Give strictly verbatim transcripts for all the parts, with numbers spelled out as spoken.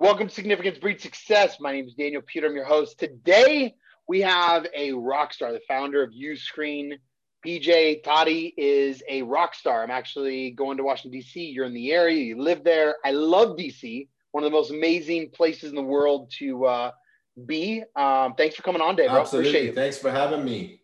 Welcome to Significance Breeds Success. My name is Daniel Peter. I'm your host. Today, we have a rock star, the founder of Uscreen. P J Tati is a rock star. I'm actually going to Washington, D C You're in the area. You live there. I love D C One of the most amazing places in the world to uh, be. Um, thanks for coming on, Dave. Absolutely. Appreciate it. Thanks for having me.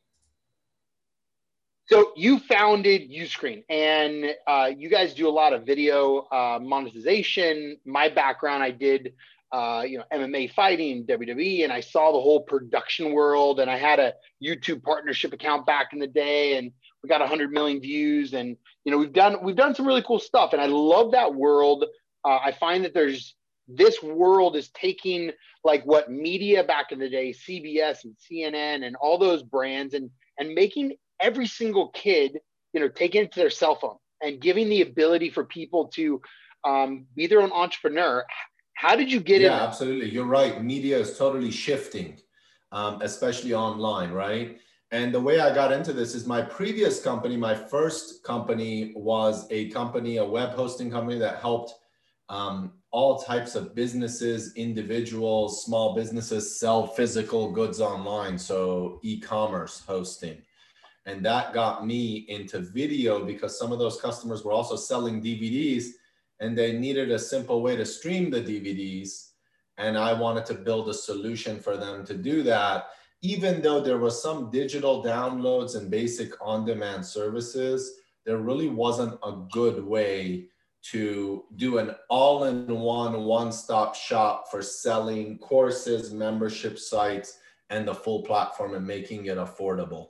So you founded Uscreen, and uh, you guys do a lot of video uh, monetization. My background, I did, uh, you know, M M A fighting, W W E, and I saw the whole production world. And I had a YouTube partnership account back in the day, and we got one hundred million views. And you know, we've done we've done some really cool stuff, and I love that world. Uh, I find that there's this world is taking like what media back in the day, C B S and C N N, and all those brands, and and making every single kid, you know, taking it to their cell phone and giving the ability for people to um, be their own entrepreneur. How did you get yeah, in? Yeah, absolutely. You're right. Media is totally shifting, um, especially online, right? And the way I got into this is my previous company, my first company was a company, a web hosting company that helped um, all types of businesses, individuals, small businesses sell physical goods online. So e-commerce hosting. And that got me into video because some of those customers were also selling D V Ds and they needed a simple way to stream the D V Ds. And I wanted to build a solution for them to do that, even though there was some digital downloads and basic on-demand services, there really wasn't a good way to do an all-in-one, one-stop shop for selling courses, membership sites, and the full platform and making it affordable.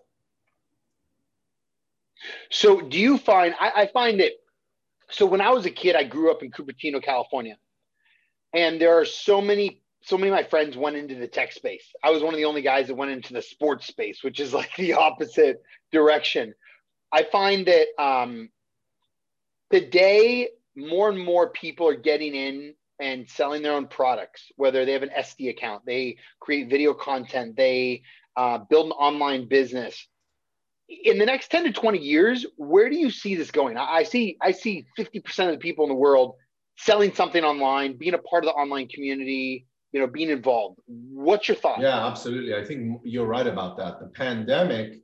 So do you find, I, I find it, so when I was a kid, I grew up in Cupertino, California, and there are so many, so many of my friends went into the tech space. I was one of the only guys that went into the sports space, which is like the opposite direction. I find that um, today more and more people are getting in and selling their own products, whether they have an Etsy account, they create video content, they uh, build an online business. In the next ten to twenty years, where do you see this going? I see I see fifty percent of the people in the world selling something online, being a part of the online community, you know, being involved. What's your thought? Yeah, absolutely. I think you're right about that. The pandemic,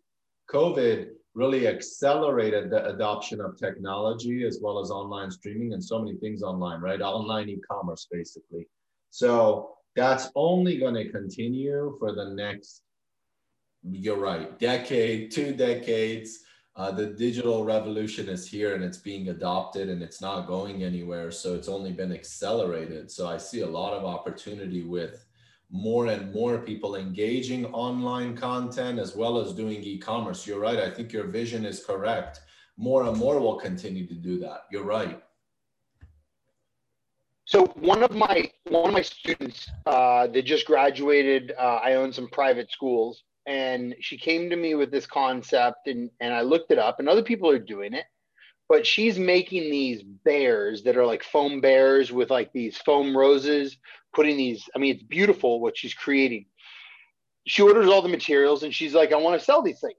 COVID, really accelerated the adoption of technology as well as online streaming and so many things online, right? Online e-commerce, basically. So that's only going to continue for the next, you're right, decade, two decades, uh, the digital revolution is here and it's being adopted and it's not going anywhere. So it's only been accelerated. So I see a lot of opportunity with more and more people engaging online content as well as doing e-commerce. You're right. I think your vision is correct. More and more will continue to do that. You're right. So one of my, one of my students uh, that just graduated, uh, I own some private schools. And she came to me with this concept and, and I looked it up and other people are doing it, but she's making these bears that are like foam bears with like these foam roses, putting these, I mean, it's beautiful what she's creating. She orders all the materials and she's like, I want to sell these things.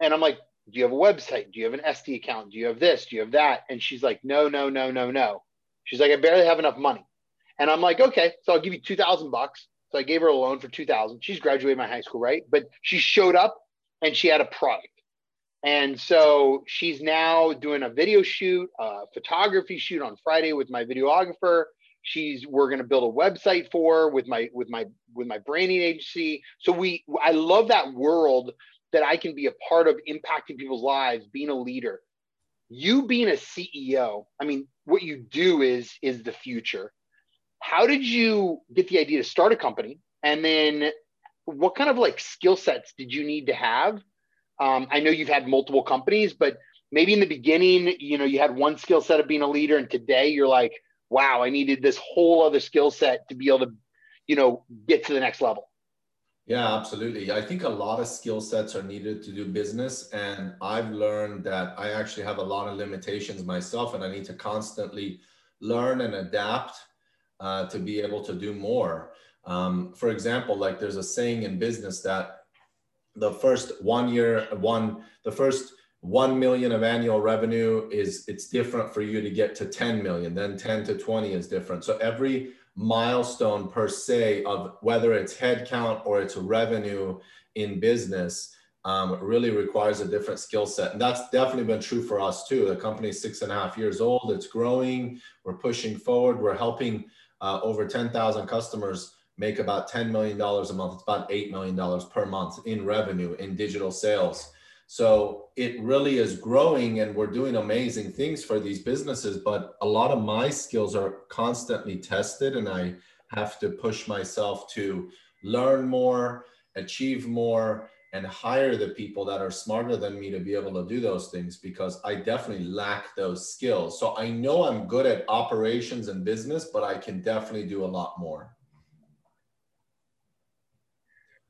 And I'm like, do you have a website? Do you have an Etsy account? Do you have this? Do you have that? And she's like, no, no, no, no, no. She's like, I barely have enough money. And I'm like, okay, so I'll give you two thousand bucks. So I gave her a loan for two thousand dollars. She's graduated my high school, right? But she showed up and she had a product. And so she's now doing a video shoot, a photography shoot on Friday with my videographer. She's, we're going to build a website for her with my, with my, with my branding agency. So we, I love that world that I can be a part of impacting people's lives, being a leader. You being a C E O, I mean, what you do is, is the future. How did you get the idea to start a company? And then what kind of like skill sets did you need to have? Um, I know you've had multiple companies, but maybe in the beginning, you know, you had one skill set of being a leader and today you're like, wow, I needed this whole other skill set to be able to, you know, get to the next level. Yeah, absolutely. I think a lot of skill sets are needed to do business. And I've learned that I actually have a lot of limitations myself and I need to constantly learn and adapt Uh, to be able to do more. Um, for example, like there's a saying in business that the first one year, one, the first one million of annual revenue is, it's different for you to get to ten million, then ten to twenty is different. So every milestone per se of whether it's headcount or it's revenue in business um, really requires a different skill set. And that's definitely been true for us too. The company's six and a half years old, it's growing, we're pushing forward, we're helping uh, over ten thousand customers make about ten million dollars a month. It's about eight million dollars per month in revenue in digital sales. So it really is growing and we're doing amazing things for these businesses, but a lot of my skills are constantly tested and I have to push myself to learn more, achieve more, and hire the people that are smarter than me to be able to do those things because I definitely lack those skills. So I know I'm good at operations and business, but I can definitely do a lot more.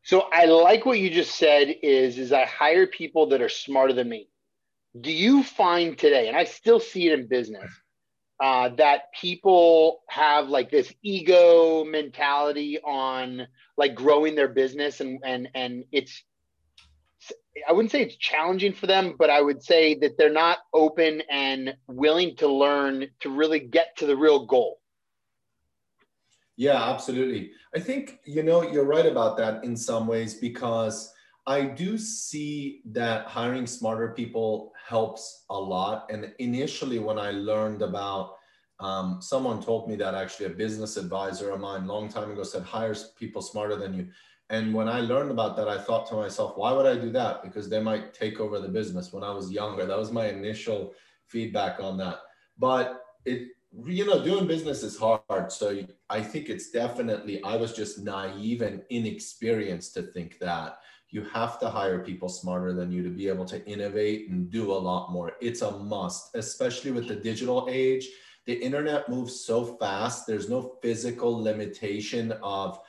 So I like what you just said is, is I hire people that are smarter than me. Do you find today, and I still see it in business, uh, that people have like this ego mentality on like growing their business and, and, and it's, I wouldn't say it's challenging for them, but I would say that they're not open and willing to learn to really get to the real goal. Yeah, absolutely. I think, you know, you're right about that in some ways, because I do see that hiring smarter people helps a lot. And initially when I learned about, um, someone told me that actually a business advisor of mine a long time ago said, hire people smarter than you. And when I learned about that, I thought to myself, why would I do that? Because they might take over the business when I was younger. That was my initial feedback on that. But it, you know, doing business is hard. So I think it's definitely, I was just naive and inexperienced to think that you have to hire people smarter than you to be able to innovate and do a lot more. It's a must, especially with the digital age. The internet moves so fast. There's no physical limitation of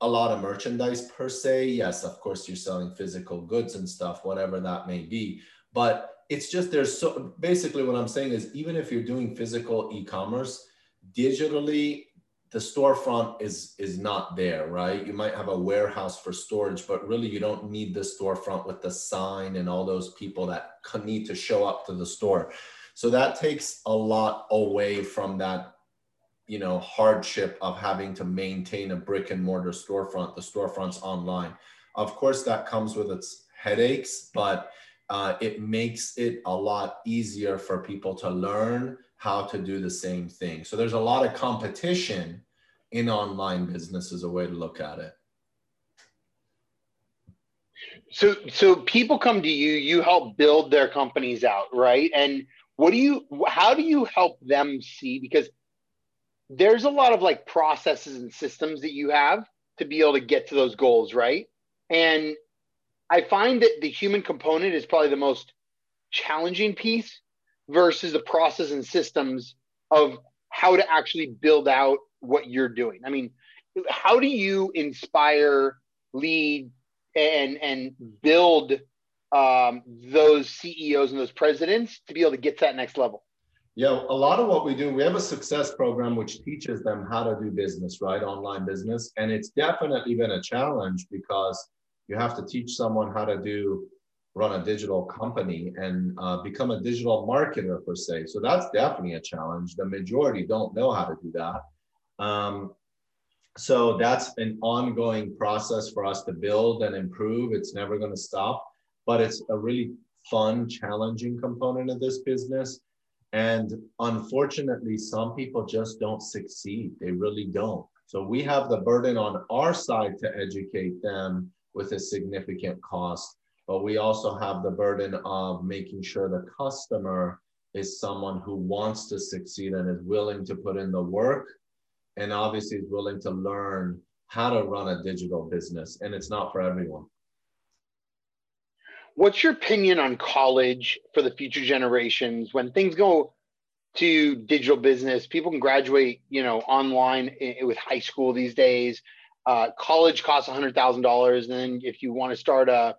a lot of merchandise per se. Yes, of course, you're selling physical goods and stuff, whatever that may be. But it's just there's so basically what I'm saying is even if you're doing physical e-commerce, digitally, the storefront is, is not there, right? You might have a warehouse for storage, but really you don't need the storefront with the sign and all those people that need to show up to the store. So that takes a lot away from that, you know, hardship of having to maintain a brick and mortar storefront. The storefront's online. Of course, that comes with its headaches, but Uh, it makes it a lot easier for people to learn how to do the same thing. So there's a lot of competition in online business is a way to look at it. So, so people come to you, you help build their companies out, right? And what do you, how do you help them see? Because there's a lot of like processes and systems that you have to be able to get to those goals, right? And I find that the human component is probably the most challenging piece versus the process and systems of how to actually build out what you're doing. I mean, how do you inspire, lead, and, and build um, those C E Os and those presidents to be able to get to that next level? Yeah, a lot of what we do, we have a success program which teaches them how to do business, right? Online business. And it's definitely been a challenge because you have to teach someone how to do, run a digital company and uh, become a digital marketer per se. So that's definitely a challenge. The majority don't know how to do that. Um, so that's an ongoing process for us to build and improve. It's never gonna stop, but it's a really fun, challenging component of this business. And unfortunately, some people just don't succeed. They really don't. So we have the burden on our side to educate them with a significant cost, but we also have the burden of making sure the customer is someone who wants to succeed and is willing to put in the work and obviously is willing to learn how to run a digital business, and it's not for everyone. What's your opinion on college for the future generations? When things go to digital business, people can graduate, you know, online with high school these days. Uh, college costs one hundred thousand dollars, and then if you want to start a,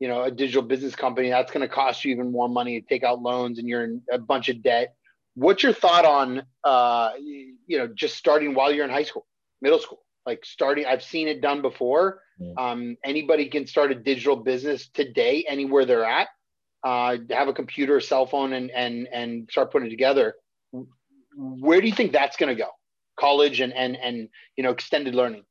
you know, a digital business company, that's going to cost you even more money to take out loans, and you're in a bunch of debt. What's your thought on, uh, you know, just starting while you're in high school, middle school, like starting? I've seen it done before. Um, anybody can start a digital business today, anywhere they're at. Uh, have a computer, cell phone, and and and start putting it together. Where do you think that's going to go? college and, and, and, you know, extended learning.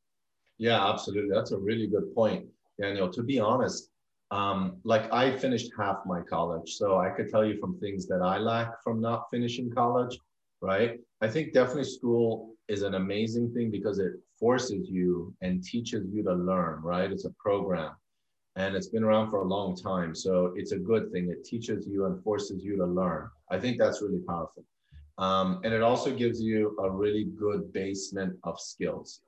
Yeah, absolutely. That's a really good point, Daniel. To be honest, um, like I finished half my college, so I could tell you from things that I lack from not finishing college, right? I think definitely school is an amazing thing because it forces you and teaches you to learn, right? It's a program and it's been around for a long time. So it's a good thing. It teaches you and forces you to learn. I think that's really powerful. Um, and it also gives you a really good basement of skills.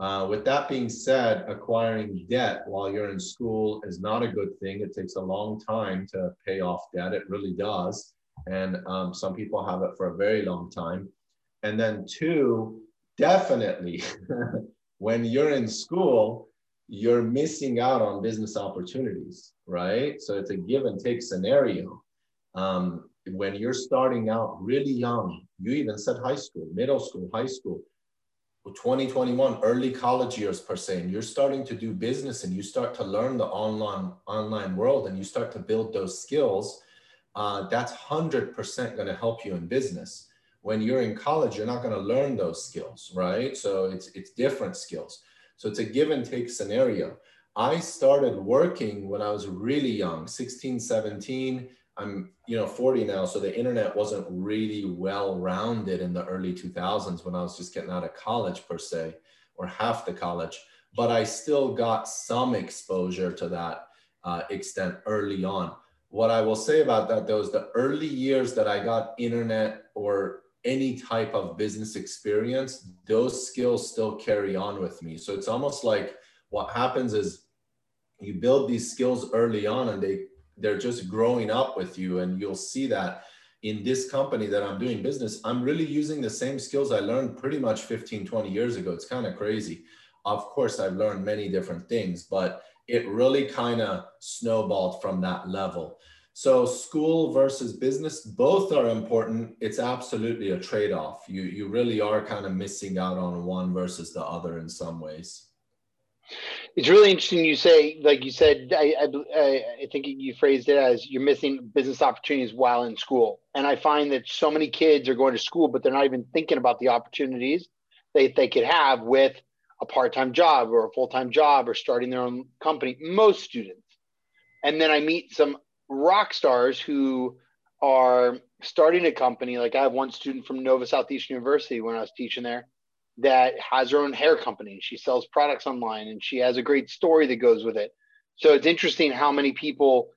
Uh, with that being said, acquiring debt while you're in school is not a good thing. It takes a long time to pay off debt. It really does. And um, some people have it for a very long time. And then two, definitely when you're in school, you're missing out on business opportunities, right? So it's a give and take scenario. Um, when you're starting out really young, you even said high school, middle school, high school, twenty twenty-one, early college years per se, and you're starting to do business and you start to learn the online online world and you start to build those skills, uh, that's one hundred percent going to help you in business. When you're in college, you're not going to learn those skills, right? So it's, it's different skills. So it's a give and take scenario. I started working when I was really young, sixteen, seventeen. I'm, you know, forty now, so the internet wasn't really well-rounded in the early two thousands when I was just getting out of college per se, or half the college, but I still got some exposure to that uh, extent early on. What I will say about that though is the early years that I got internet or any type of business experience, those skills still carry on with me. So it's almost like what happens is you build these skills early on and they they're just growing up with you. And you'll see that in this company that I'm doing business, I'm really using the same skills I learned pretty much fifteen, twenty years ago. It's kind of crazy. Of course, I've learned many different things, but it really kind of snowballed from that level. So school versus business, both are important. It's absolutely a trade-off. You, you really are kind of missing out on one versus the other in some ways. It's really interesting you say, like you said, I, I, I think you phrased it as you're missing business opportunities while in school. And I find that so many kids are going to school, but they're not even thinking about the opportunities that they could have with a part-time job or a full-time job or starting their own company, most students. And then I meet some rock stars who are starting a company. Like I have one student from Nova Southeastern University when I was teaching there, that has her own hair company. She sells products online and she has a great story that goes with it. So it's interesting how many people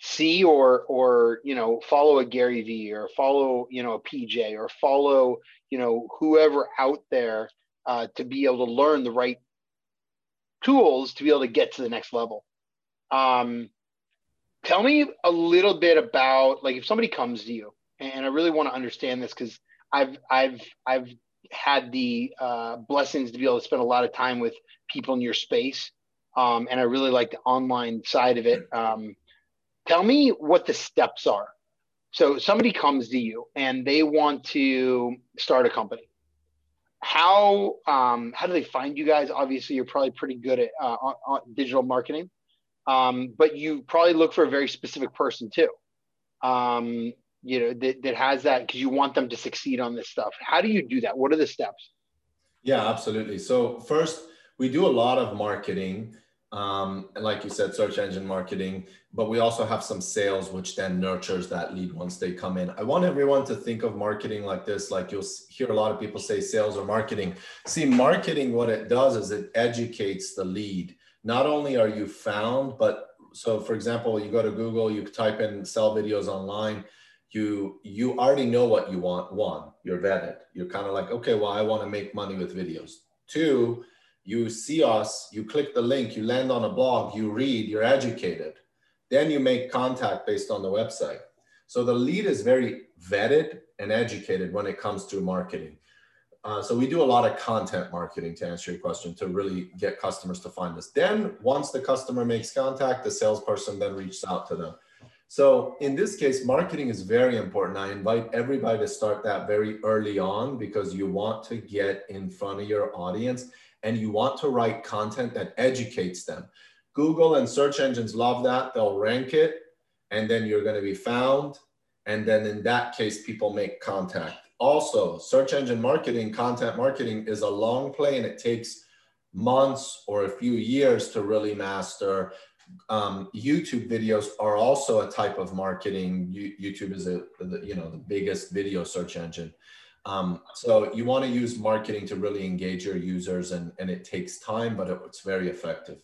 see or, or, you know, follow a Gary Vee or follow, you know, a P J or follow, you know, whoever out there uh, to be able to learn the right tools to be able to get to the next level. Um, tell me a little bit about, like, if somebody comes to you, and I really want to understand this because I've, I've, I've, had the uh, blessings to be able to spend a lot of time with people in your space. Um, and I really like the online side of it. Um, tell me what the steps are. So somebody comes to you and they want to start a company. How, um, how do they find you guys? Obviously you're probably pretty good at uh, on, on digital marketing, um, but you probably look for a very specific person too. Um, you know, that, that has that, because you want them to succeed on this stuff. How do you do that? What are the steps? Yeah, absolutely. So first, we do a lot of marketing. Um, and like you said, search engine marketing, but we also have some sales, which then nurtures that lead once they come in. I want everyone to think of marketing like this. Like you'll hear a lot of people say sales or marketing. See, marketing, what it does is it educates the lead. Not only are you found, but so for example, you go to Google, you type in sell videos online, You, you already know what you want. One, you're vetted. You're kind of like, okay, well, I want to make money with videos. Two, you see us, you click the link, you land on a blog, you read, you're educated. Then you make contact based on the website. So the lead is very vetted and educated when it comes to marketing. Uh, so we do a lot of content marketing, to answer your question, to really get customers to find us. Then once the customer makes contact, the salesperson then reaches out to them. So in this case, marketing is very important. I invite everybody to start that very early on because you want to get in front of your audience and you want to write content that educates them. Google and search engines love that. They'll rank it and then you're going to be found. And then in that case, people make contact. Also, search engine marketing, content marketing is a long play, and it takes months or a few years to really master. Um, YouTube videos are also a type of marketing. You, YouTube is a, you know, the biggest video search engine. Um, so you want to use marketing to really engage your users, and, and it takes time, but it, it's very effective.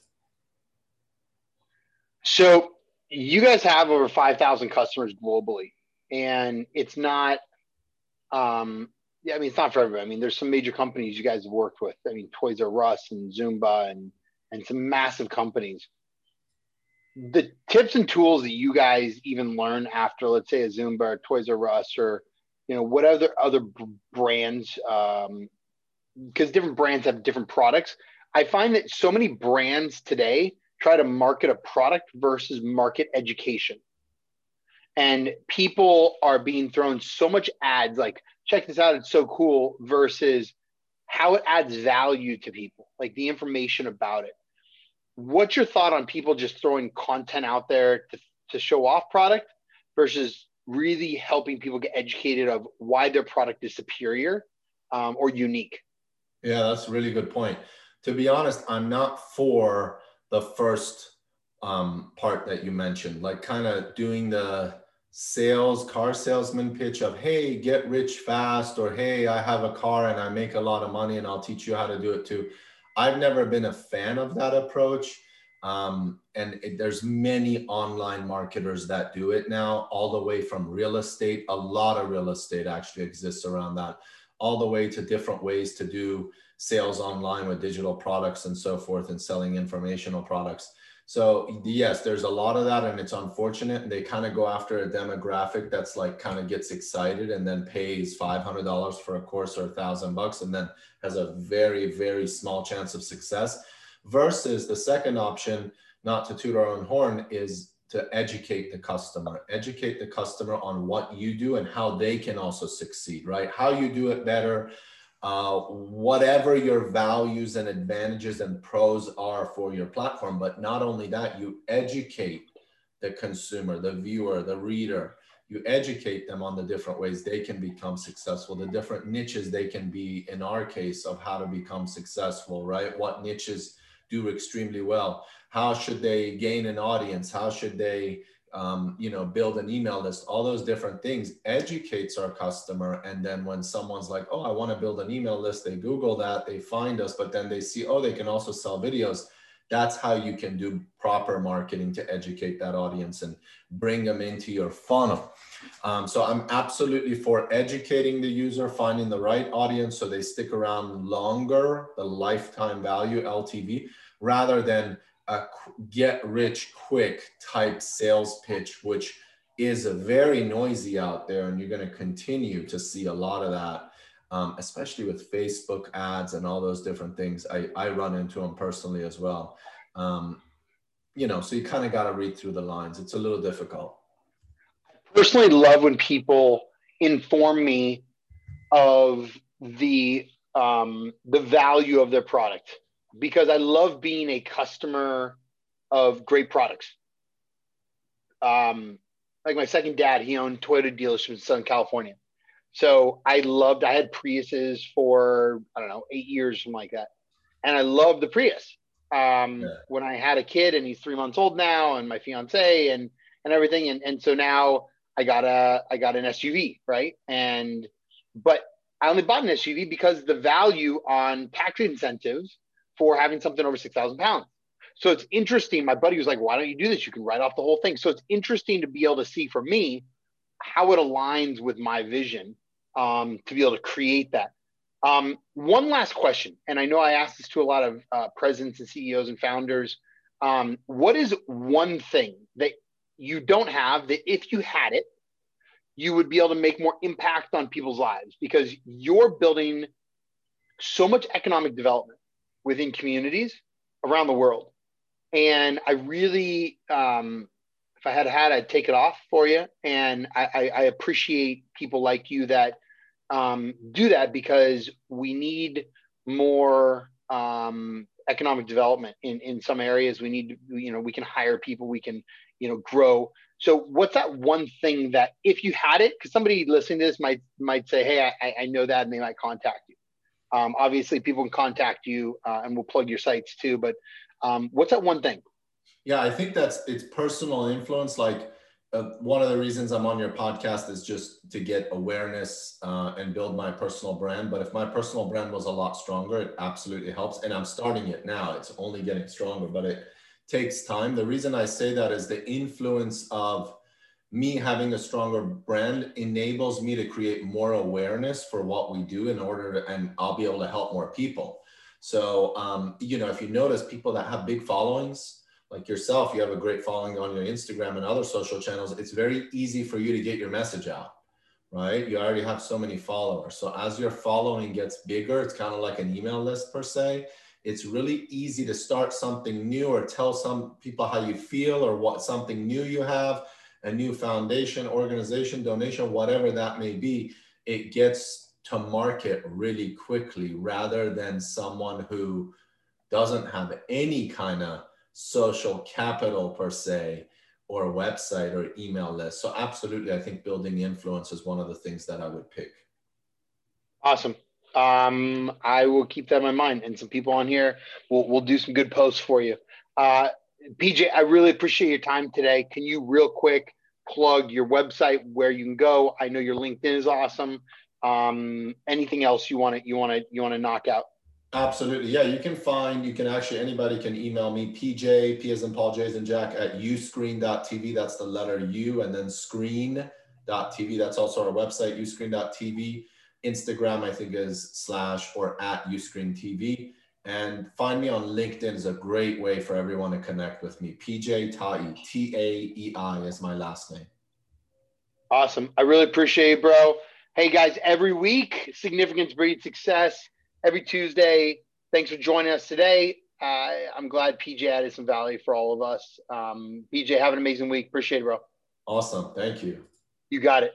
So you guys have over five thousand customers globally, and it's not, um, yeah, I mean, it's not for everybody. I mean, there's some major companies you guys have worked with. I mean, Toys R Us and Zumba and, and some massive companies. The tips and tools that you guys even learn after, let's say, a Zumba or Toys R Us, or, you know, what other other brands, um, because different brands have different products. I find that so many brands today try to market a product versus market education. And people are being thrown so much ads, like, check this out, it's so cool, versus how it adds value to people, like the information about it. What's your thought on people just throwing content out there to, to show off product versus really helping people get educated of why their product is superior um, or unique? Yeah, that's a really good point. To be honest, I'm not for the first um, part that you mentioned, like kind of doing the sales, car salesman pitch of, hey, get rich fast, or hey, I have a car and I make a lot of money and I'll teach you how to do it too. I've never been a fan of that approach. Um, and it, there's many online marketers that do it now, all the way from real estate. A lot of real estate actually exists around that, all the way to different ways to do sales online with digital products and so forth, and selling informational products. So yes, there's a lot of that, and it's unfortunate. And they kind of go after a demographic that's like kind of gets excited and then pays five hundred dollars for a course or a thousand bucks, and then has a very, very small chance of success. Versus the second option, not to toot our own horn, is to educate the customer. Educate the customer on what you do and how they can also succeed, right? How you do it better, uh, whatever your values and advantages and pros are for your platform. But not only that, you educate the consumer, the viewer, the reader. You educate them on the different ways they can become successful, the different niches they can be, in our case, of how to become successful, right? What niches do extremely well? How should they gain an audience? How should they, um, you know, build an email list? All those different things educates our customer. And then when someone's like, oh, I want to build an email list, they Google that, they find us, but then they see, oh, they can also sell videos. That's how you can do proper marketing to educate that audience and bring them into your funnel. Um, so I'm absolutely for educating the user, finding the right audience so they stick around longer, the lifetime value, L T V, rather than a get rich quick type sales pitch, which is very noisy out there. And you're going to continue to see a lot of that, um, especially with Facebook ads and all those different things. I, I run into them personally as well. Um, you know, so you kind of got to read through the lines. It's a little difficult. Personally love when people inform me of the um, the value of their product, because I love being a customer of great products. Um, like my second dad, he owned Toyota dealerships in Southern California. So I loved, I had Priuses for, I don't know, eight years, something like that. And I loved the Prius. Um, yeah. When I had a kid, and he's three months old now, and my fiance and, and everything. And, and so now I got a, I got an S U V, right? And, but I only bought an S U V because the value on tax incentives for having something over six thousand pounds. So it's interesting. My buddy was like, why don't you do this? You can write off the whole thing. So it's interesting to be able to see for me how it aligns with my vision, um, to be able to create that. Um, one last question. And I know I asked this to a lot of uh, presidents and C E Os and founders. Um, what is one thing that you don't have that if you had it, you would be able to make more impact on people's lives? Because you're building so much economic development within communities around the world. And I really, um, if I had a hat, I'd take it off for you. And I, I, I appreciate people like you that um, do that, because we need more um, economic development in, in some areas. We need, you know, we can hire people, we can, you know, grow. So what's that one thing that if you had it, because somebody listening to this might might say, hey, I, I know that, and they might contact you. Um, obviously, people can contact you uh, and we'll plug your sites too. But um, what's that one thing? Yeah, I think that's it's personal influence. Like uh, one of the reasons I'm on your podcast is just to get awareness uh, and build my personal brand. But if my personal brand was a lot stronger, it absolutely helps. And I'm starting it now. It's only getting stronger, but it takes time. The reason I say that is the influence of me having a stronger brand enables me to create more awareness for what we do in order to, and I'll be able to help more people. So, um, you know, if you notice people that have big followings, like yourself, you have a great following on your Instagram and other social channels, it's very easy for you to get your message out, right? You already have so many followers. So as your following gets bigger, it's kind of like an email list per se. It's really easy to start something new or tell some people how you feel or what something new you have, a new foundation, organization, donation, whatever that may be. It gets to market really quickly rather than someone who doesn't have any kind of social capital per se or website or email list. So absolutely, I think building influence is one of the things that I would pick. Awesome. Um, I will keep that in my mind, and some people on here will will do some good posts for you. Uh, P J, I really appreciate your time today. Can you real quick plug your website, where you can go? I know your LinkedIn is awesome. Um, anything else you want to, you want to, you want to knock out? Absolutely. Yeah. You can find, you can actually, anybody can email me, P J, P as in Paul, J as in Jack at uscreen dot t v. That's the letter U and then screen dot t v. That's also our website, uscreen dot t v. Instagram, I think, is slash or at uscreen t v. And find me on LinkedIn is a great way for everyone to connect with me. P J Tati, T A E I is my last name. Awesome. I really appreciate it, bro. Hey, guys, every week, significance breeds success. Every Tuesday, thanks for joining us today. Uh, I'm glad P J added some value for all of us. Um, P J, have an amazing week. Appreciate it, bro. Awesome. Thank you. You got it.